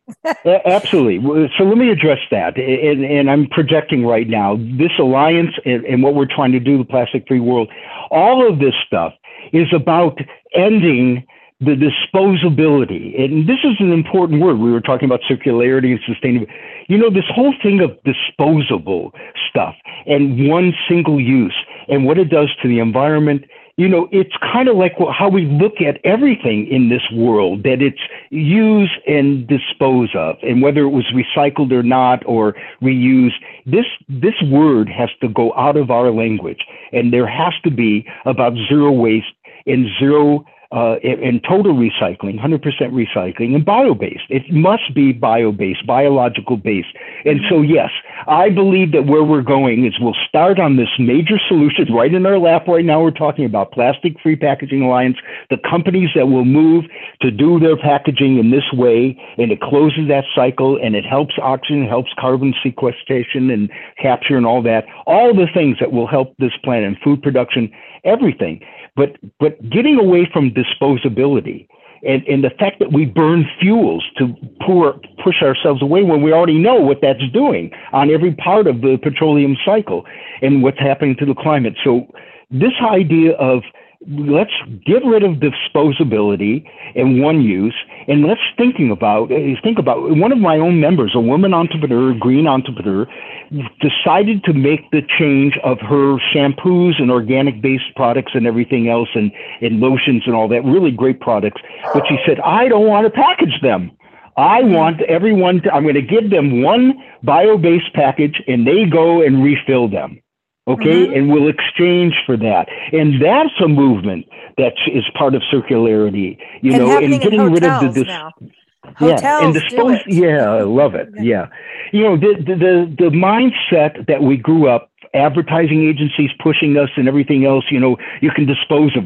Absolutely. So let me address that. And, and I'm projecting right now, this alliance and, and what we're trying to do, the Plastic-Free World, all of this stuff is about ending the disposability. And this is an important word. We were talking about circularity and sustainability. You know, this whole thing of disposable stuff and one single use and what it does to the environment. You know, it's kind of like how we look at everything in this world, that it's use and dispose of, and whether it was recycled or not or reused. This this word has to go out of our language, and there has to be about zero waste and zero uh, and total recycling, one hundred percent recycling, and bio-based. It must be bio-based, biological-based. And so, yes, I believe that where we're going is we'll start on this major solution right in our lap right now. We're talking about Plastic-Free Packaging Alliance, the companies that will move to do their packaging in this way, and it closes that cycle, and it helps oxygen, helps carbon sequestration and capture and all that, all the things that will help this planet and food production, everything. But but getting away from disposability and, and the fact that we burn fuels to pour, push ourselves away when we already know what that's doing on every part of the petroleum cycle and what's happening to the climate. So this idea of let's get rid of disposability and one use, and let's thinking about, think about one of my own members, a woman entrepreneur, green entrepreneur, decided to make the change of her shampoos and organic-based products and everything else and, and lotions and all that, really great products. But she said, I don't want to package them. I want everyone to, I'm going to give them one bio-based package, and they go and refill them. Okay, mm-hmm. And we'll exchange for that. And that's a movement that is part of circularity, you and know, and getting rid of the dis- hotels yeah, and dispose- yeah, I love it. Yeah. You know, the, the the mindset that we grew up, advertising agencies pushing us and everything else, you know, you can dispose of.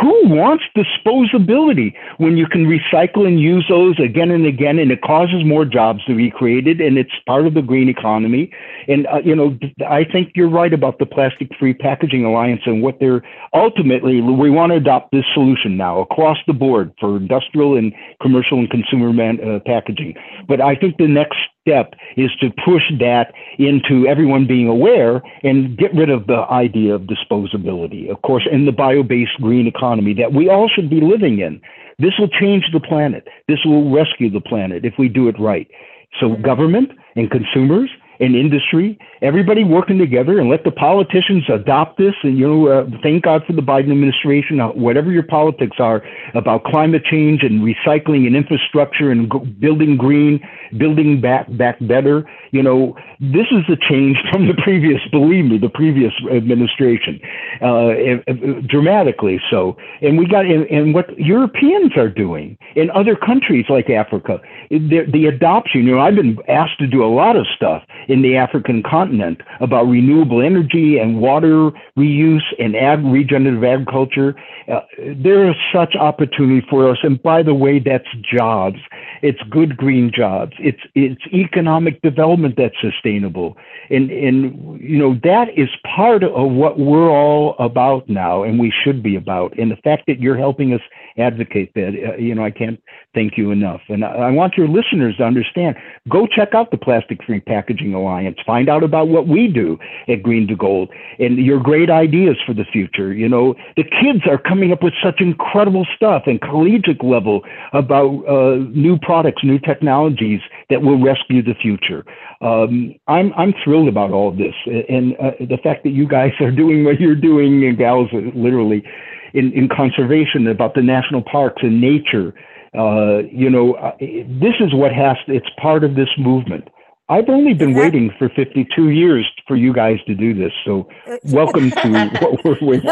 Who wants disposability when you can recycle and use those again and again, and it causes more jobs to be created, and it's part of the green economy? And, uh, you know, I think you're right about the Plastic-Free Packaging Alliance and what they're ultimately, we want to adopt this solution now across the board for industrial and commercial and consumer man, uh, packaging. But I think the next step is to push that into everyone being aware and get rid of the idea of disposability, of course, in the bio-based green economy that we all should be living in. This will change the planet. This will rescue the planet if we do it right. So government and consumers and industry, everybody working together, and let the politicians adopt this. And, you know, uh, thank God for the Biden administration, uh, whatever your politics are about climate change and recycling and infrastructure and g- building green, building back, back better. You know, this is the change from the previous, believe me, the previous administration, uh, it, it, dramatically so. And we got, and, and what Europeans are doing in other countries like Africa, the, the adoption, you know, I've been asked to do a lot of stuff in the African continent about renewable energy and water reuse and ag- regenerative agriculture. Uh, there is such opportunity for us. And by the way, that's jobs. It's good green jobs. It's it's economic development that's sustainable. And, and you know, that is part of what we're all about now and we should be about. And the fact that you're helping us advocate that, uh, you know, I can't thank you enough. And I, I want your listeners to understand, go check out the Plastic-Free Packaging Alliance. Find out about what we do at Green to Gold and your great ideas for the future. You know, the kids are coming up with such incredible stuff and collegiate level about uh, new products, new technologies that will rescue the future. Um, I'm, I'm thrilled about all of this. And uh, the fact that you guys are doing what you're doing, and gals literally in, in conservation, about the national parks and nature. Uh, you know, this is what has to, it's part of this movement. I've only been exactly. waiting for fifty-two years for you guys to do this. So welcome to what we're with.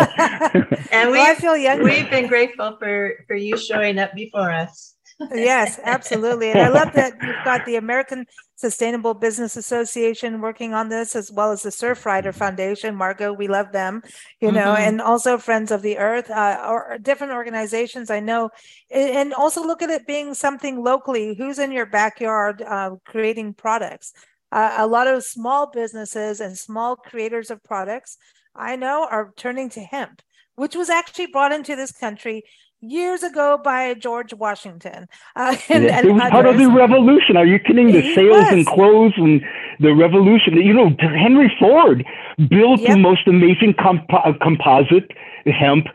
And we, well, I feel young. We've been grateful for, for you showing up before us. Yes, absolutely. And I love that you've got the American Sustainable Business Association working on this, as well as the Surfrider Foundation. Margo, we love them, you know, mm-hmm. and also Friends of the Earth, uh, or different organizations I know. And also look at it being something locally. Who's in your backyard uh, creating products? Uh, a lot of small businesses and small creators of products I know are turning to hemp, which was actually brought into this country years ago by George Washington. Uh, and, yes, and it was others. Part of the revolution. Are you kidding? The sails and clothes and the revolution. You know, Henry Ford built yep. the most amazing comp- composite hemp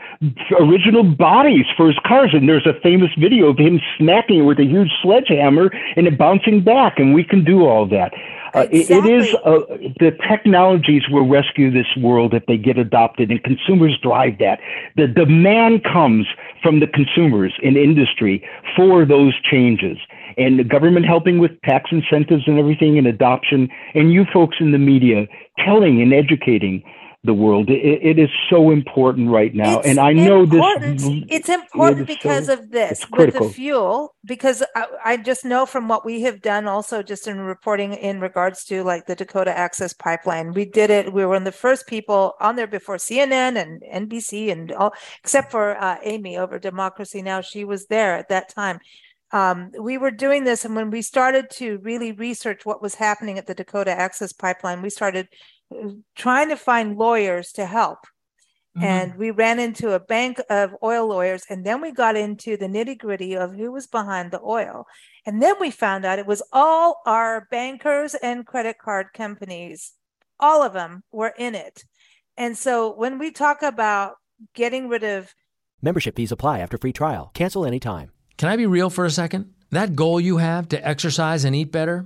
original bodies for his cars. And there's a famous video of him smacking it with a huge sledgehammer and it bouncing back. And we can do all that. Uh, exactly. It is uh, the technologies will rescue this world if they get adopted, and consumers drive that. The demand comes from the consumers in industry for those changes, and the government helping with tax incentives and everything and adoption, and you folks in the media telling and educating the world. It, it is so important right now. It's and I know important. this. It's important it because so, of this, with the fuel, because I, I just know from what we have done also just in reporting in regards to like the Dakota Access Pipeline, we did it. We were one of the first people on there before C N N and N B C and all, except for uh, Amy over Democracy Now. She was there at that time. Um, we were doing this. And when we started to really research what was happening at the Dakota Access Pipeline, we started trying to find lawyers to help. Mm-hmm. And we ran into a bank of oil lawyers. And then we got into the nitty gritty of who was behind the oil. And then we found out it was all our bankers and credit card companies. All of them were in it. And so when we talk about getting rid of... Membership fees apply after free trial. Cancel anytime. Can I be real for a second? That goal you have to exercise and eat better,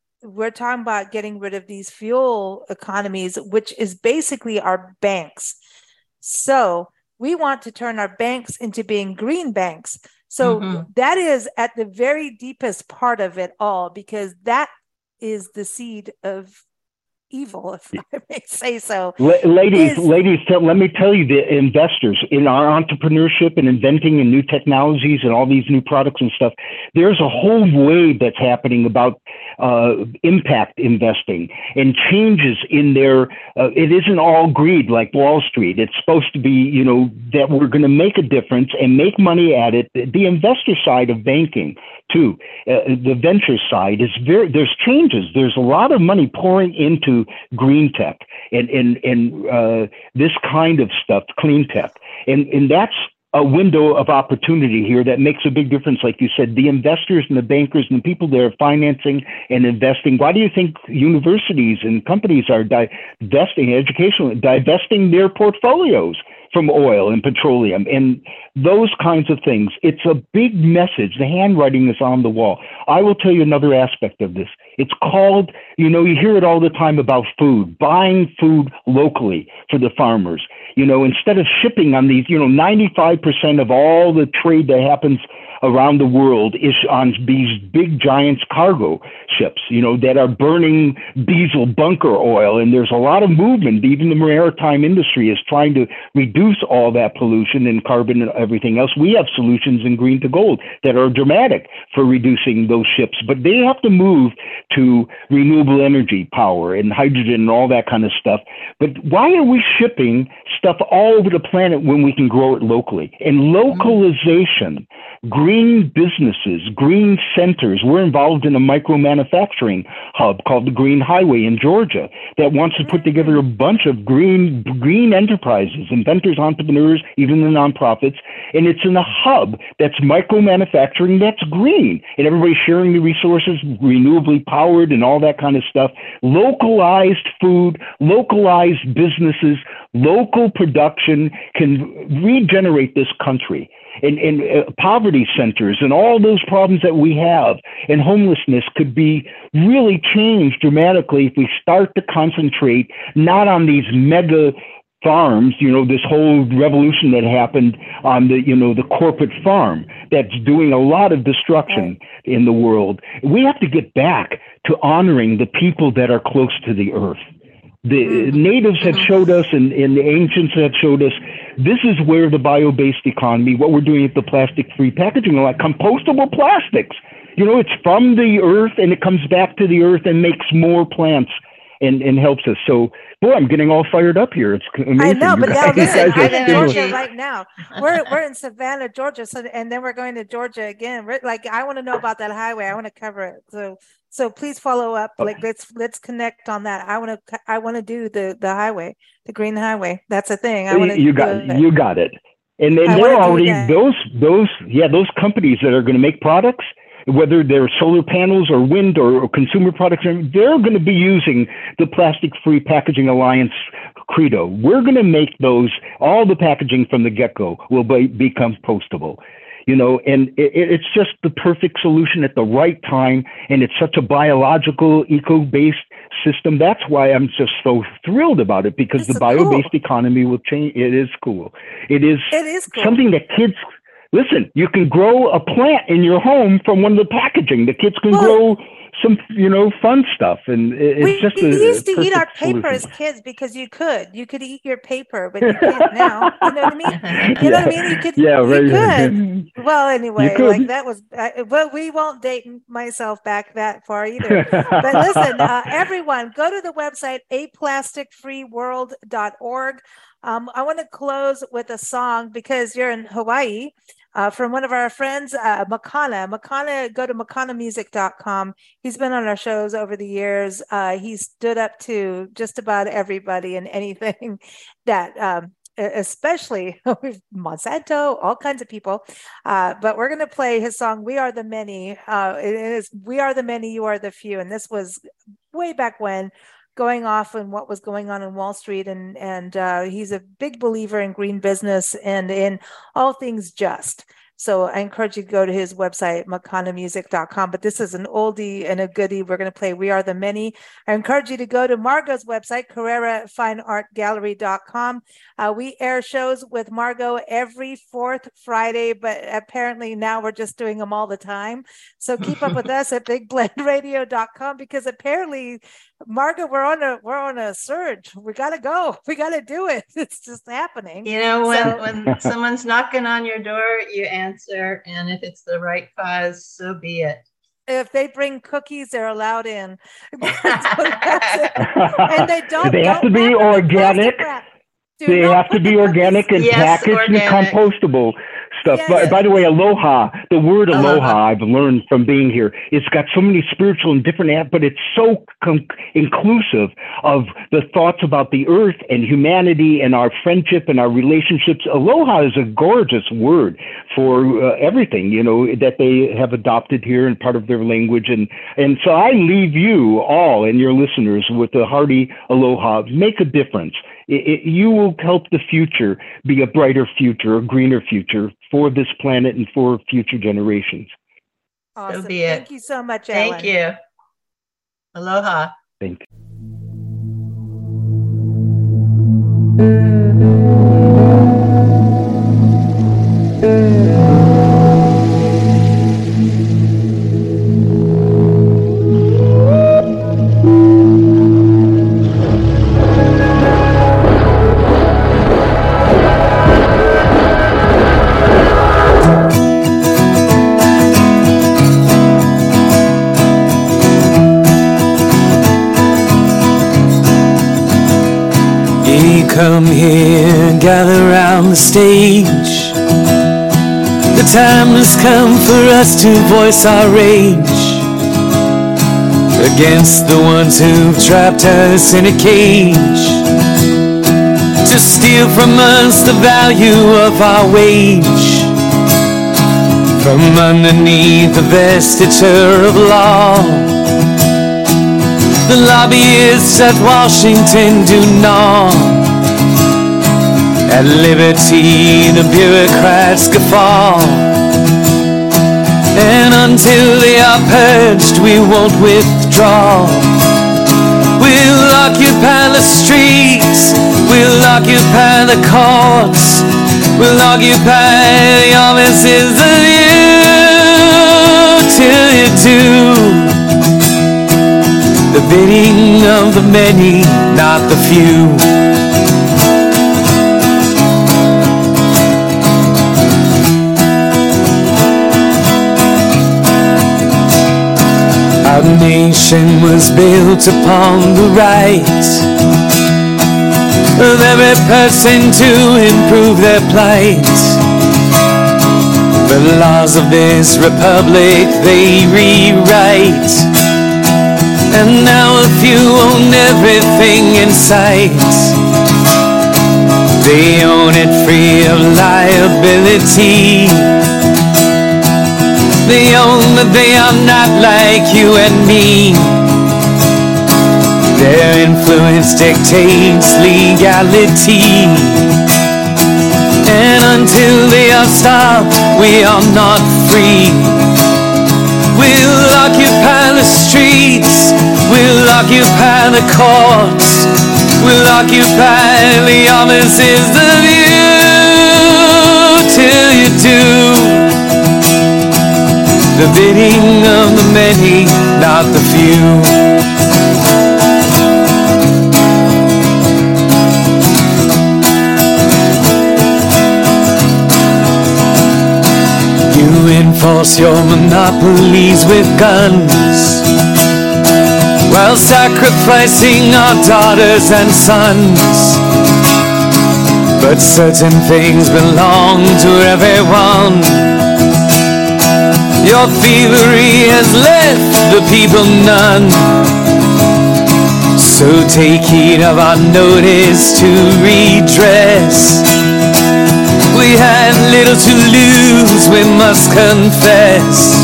We're talking about getting rid of these fuel economies, which is basically our banks. So we want to turn our banks into being green banks. So mm-hmm. that is at the very deepest part of it all, because that is the seed of evil, if I may say so. Ladies, is, ladies, tell, let me tell you, the investors in our entrepreneurship and inventing and new technologies and all these new products and stuff, there's a whole wave that's happening about uh, impact investing and changes in their, uh, it isn't all greed like Wall Street. It's supposed to be, you know, that we're going to make a difference and make money at it. The investor side of banking too, uh, the venture side is very, there's changes. There's a lot of money pouring into green tech and and, and uh, this kind of stuff, clean tech. And, and that's a window of opportunity here that makes a big difference. Like you said, the investors and the bankers and the people that are financing and investing. Why do you think universities and companies are divesting, educational, divesting their portfolios from oil and petroleum and those kinds of things? It's a big message. The handwriting is on the wall. I will tell you another aspect of this. It's called, you know, you hear it all the time about food, buying food locally for the farmers. You know, instead of shipping on these, you know, ninety-five percent of all the trade that happens around the world is on these big giant cargo ships, you know, that are burning diesel bunker oil. And there's a lot of movement. Even the maritime industry is trying to reduce all that pollution and carbon and everything else. We have solutions in Green to Gold that are dramatic for reducing those ships, but they have to move to renewable energy power and hydrogen and all that kind of stuff. But why are we shipping stuff all over the planet when we can grow it locally? And localization, green Green businesses, green centers. We're involved in a micro-manufacturing hub called the Green Highway in Georgia that wants to put together a bunch of green green enterprises, inventors, entrepreneurs, even the nonprofits. And it's in a hub that's micro-manufacturing that's green. And everybody's sharing the resources, renewably powered and all that kind of stuff. Localized food, localized businesses, local production can regenerate this country. And, and uh, poverty centers and all those problems that we have and homelessness could be really changed dramatically if we start to concentrate not on these mega farms, you know, this whole revolution that happened on the, you know, the corporate farm that's doing a lot of destruction in the world. We have to get back to honoring the people that are close to the earth. The natives have showed us and, and the ancients have showed us this is where the bio-based economy, what we're doing at the Plastic-Free Packaging, like compostable plastics. You know, it's from the earth and it comes back to the earth and makes more plants and, and helps us. So, boy, I'm getting all fired up here. It's amazing. I know, but now right? listen, I'm in Georgia right now. We're we're in Savannah, Georgia, so and then we're going to Georgia again. We're, like, I want to know about that highway. I want to cover it. So. So please follow up. Like let's let's connect on that. I want to I want to do the, the highway, the Green Highway. That's a thing. I want to. You got it. You got it. And then they're already those those yeah those companies that are going to make products, whether they're solar panels or wind or, or consumer products, they're going to be using the Plastic-Free Packaging Alliance credo. We're going to make those all the packaging from the get-go will be, become compostable. You know, and it, it's just the perfect solution at the right time. And it's such a biological, eco-based system. That's why I'm just so thrilled about it, because it's the bio-based cool. economy will change. It is cool. It is, it is cool. Something that kids, listen, you can grow a plant in your home from one of the packaging. The kids can well, grow some, you know, fun stuff. And it's we, just we a, used to eat our paper solution. As kids because you could. You could eat your paper, but you can't now. You know what I mean? You yeah. know what I mean? You could. Yeah, right. You could. Yeah. Well, anyway, like that was, I, well, we won't date myself back that far either. But listen, uh, everyone, go to the website, a plastic free world dot org. Um, I want to close with a song because you're in Hawaii. Uh, from one of our friends, uh, Makana. Makana, go to Makana Music dot com. He's been on our shows over the years. Uh, he stood up to just about everybody and anything that, um, especially Monsanto, all kinds of people. Uh, but we're going to play his song, We Are the Many. Uh, it is We Are the Many, You Are the Few. And this was way back when, going off on what was going on in Wall Street. And, and uh, he's a big believer in green business and in all things just. So I encourage you to go to his website, Makana Music dot com. But this is an oldie and a goodie. We're going to play We Are the Many. I encourage you to go to Margo's website, Carrera Fine Art Gallery dot com. Uh, we air shows with Margo every fourth Friday, but apparently now we're just doing them all the time. So keep up with us at Big Blend Radio dot com, because apparently, Margo, we're on a we're on a surge. We got to go. We got to do it. It's just happening. You know, when, so- when someone's knocking on your door, you answer. Answer, and if it's the right cause, so be it. If they bring cookies, they're allowed in. So and they don't. They have don't to be organic. They have to be organic and yes, packaged organic. And compostable stuff. Yes. By, by the way, aloha, the word aloha, aloha, I've learned from being here, it's got so many spiritual and different, but it's so com- inclusive of the thoughts about the earth and humanity and our friendship and our relationships. Aloha is a gorgeous word for uh, everything, you know, that they have adopted here and part of their language. And, and so I leave you all and your listeners with a hearty aloha. Make a difference. It, it, you will help the future be a brighter future, a greener future for this planet and for future generations. Awesome. So be it. Thank you so much, Alan. Thank you. Aloha. Thank you. Come here, gather round the stage. The time has come for us to voice our rage against the ones who've trapped us in a cage, to steal from us the value of our wage, from underneath the vestiture of law. The lobbyists at Washington do not. At liberty, the bureaucrats guffaw. And until they are purged, we won't withdraw. We'll occupy the streets, we'll occupy the courts, we'll occupy the offices of you till you do the bidding of the many, not the few. Our nation was built upon the right of every person to improve their plight. The laws of this republic they rewrite, and now a few own everything in sight. They own it free of liability. They own that they are not like you and me. Their influence dictates legality. And until they are stopped, we are not free. We'll occupy the streets, we'll occupy the courts, we'll occupy the offices of you till you do the bidding of the many, not the few. You enforce your monopolies with guns, while sacrificing our daughters and sons. But certain things belong to everyone. Your thievery has left the people none. So take heed of our notice to redress. We had little to lose, we must confess.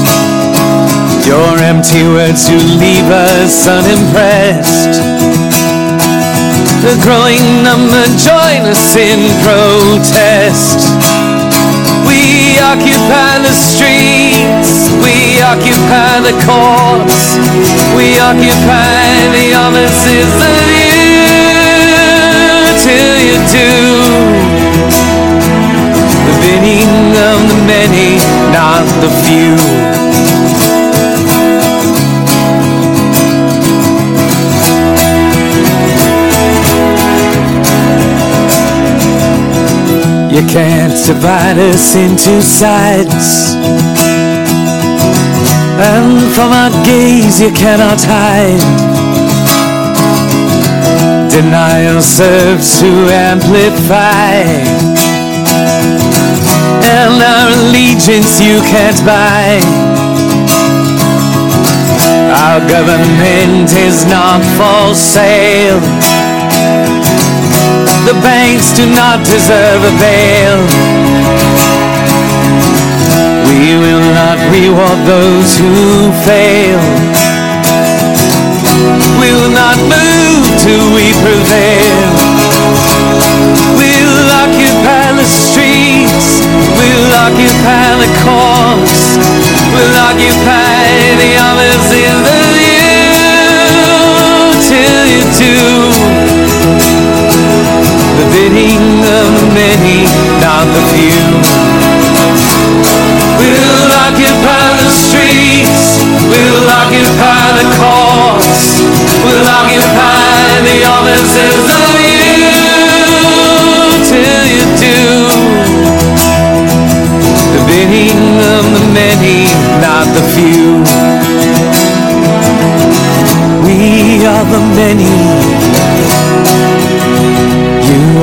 Your empty words you leave us unimpressed. The growing number join us in protest. We occupy the streets, we occupy the courts, we occupy the offices of you till you do the bidding of the many, not the few. You can't divide us into sides, and from our gaze you cannot hide. Denial serves to amplify, and our allegiance you can't buy. Our government is not for sale. The banks do not deserve a bail. We will not reward those who fail. We'll not move till we prevail. We'll occupy the streets, we'll occupy the courts, we'll occupy the offices of you not the few. We'll occupy the streets, we'll occupy the courts, we'll occupy the offices of you till you do the bidding of the many, not the few. We are the many, you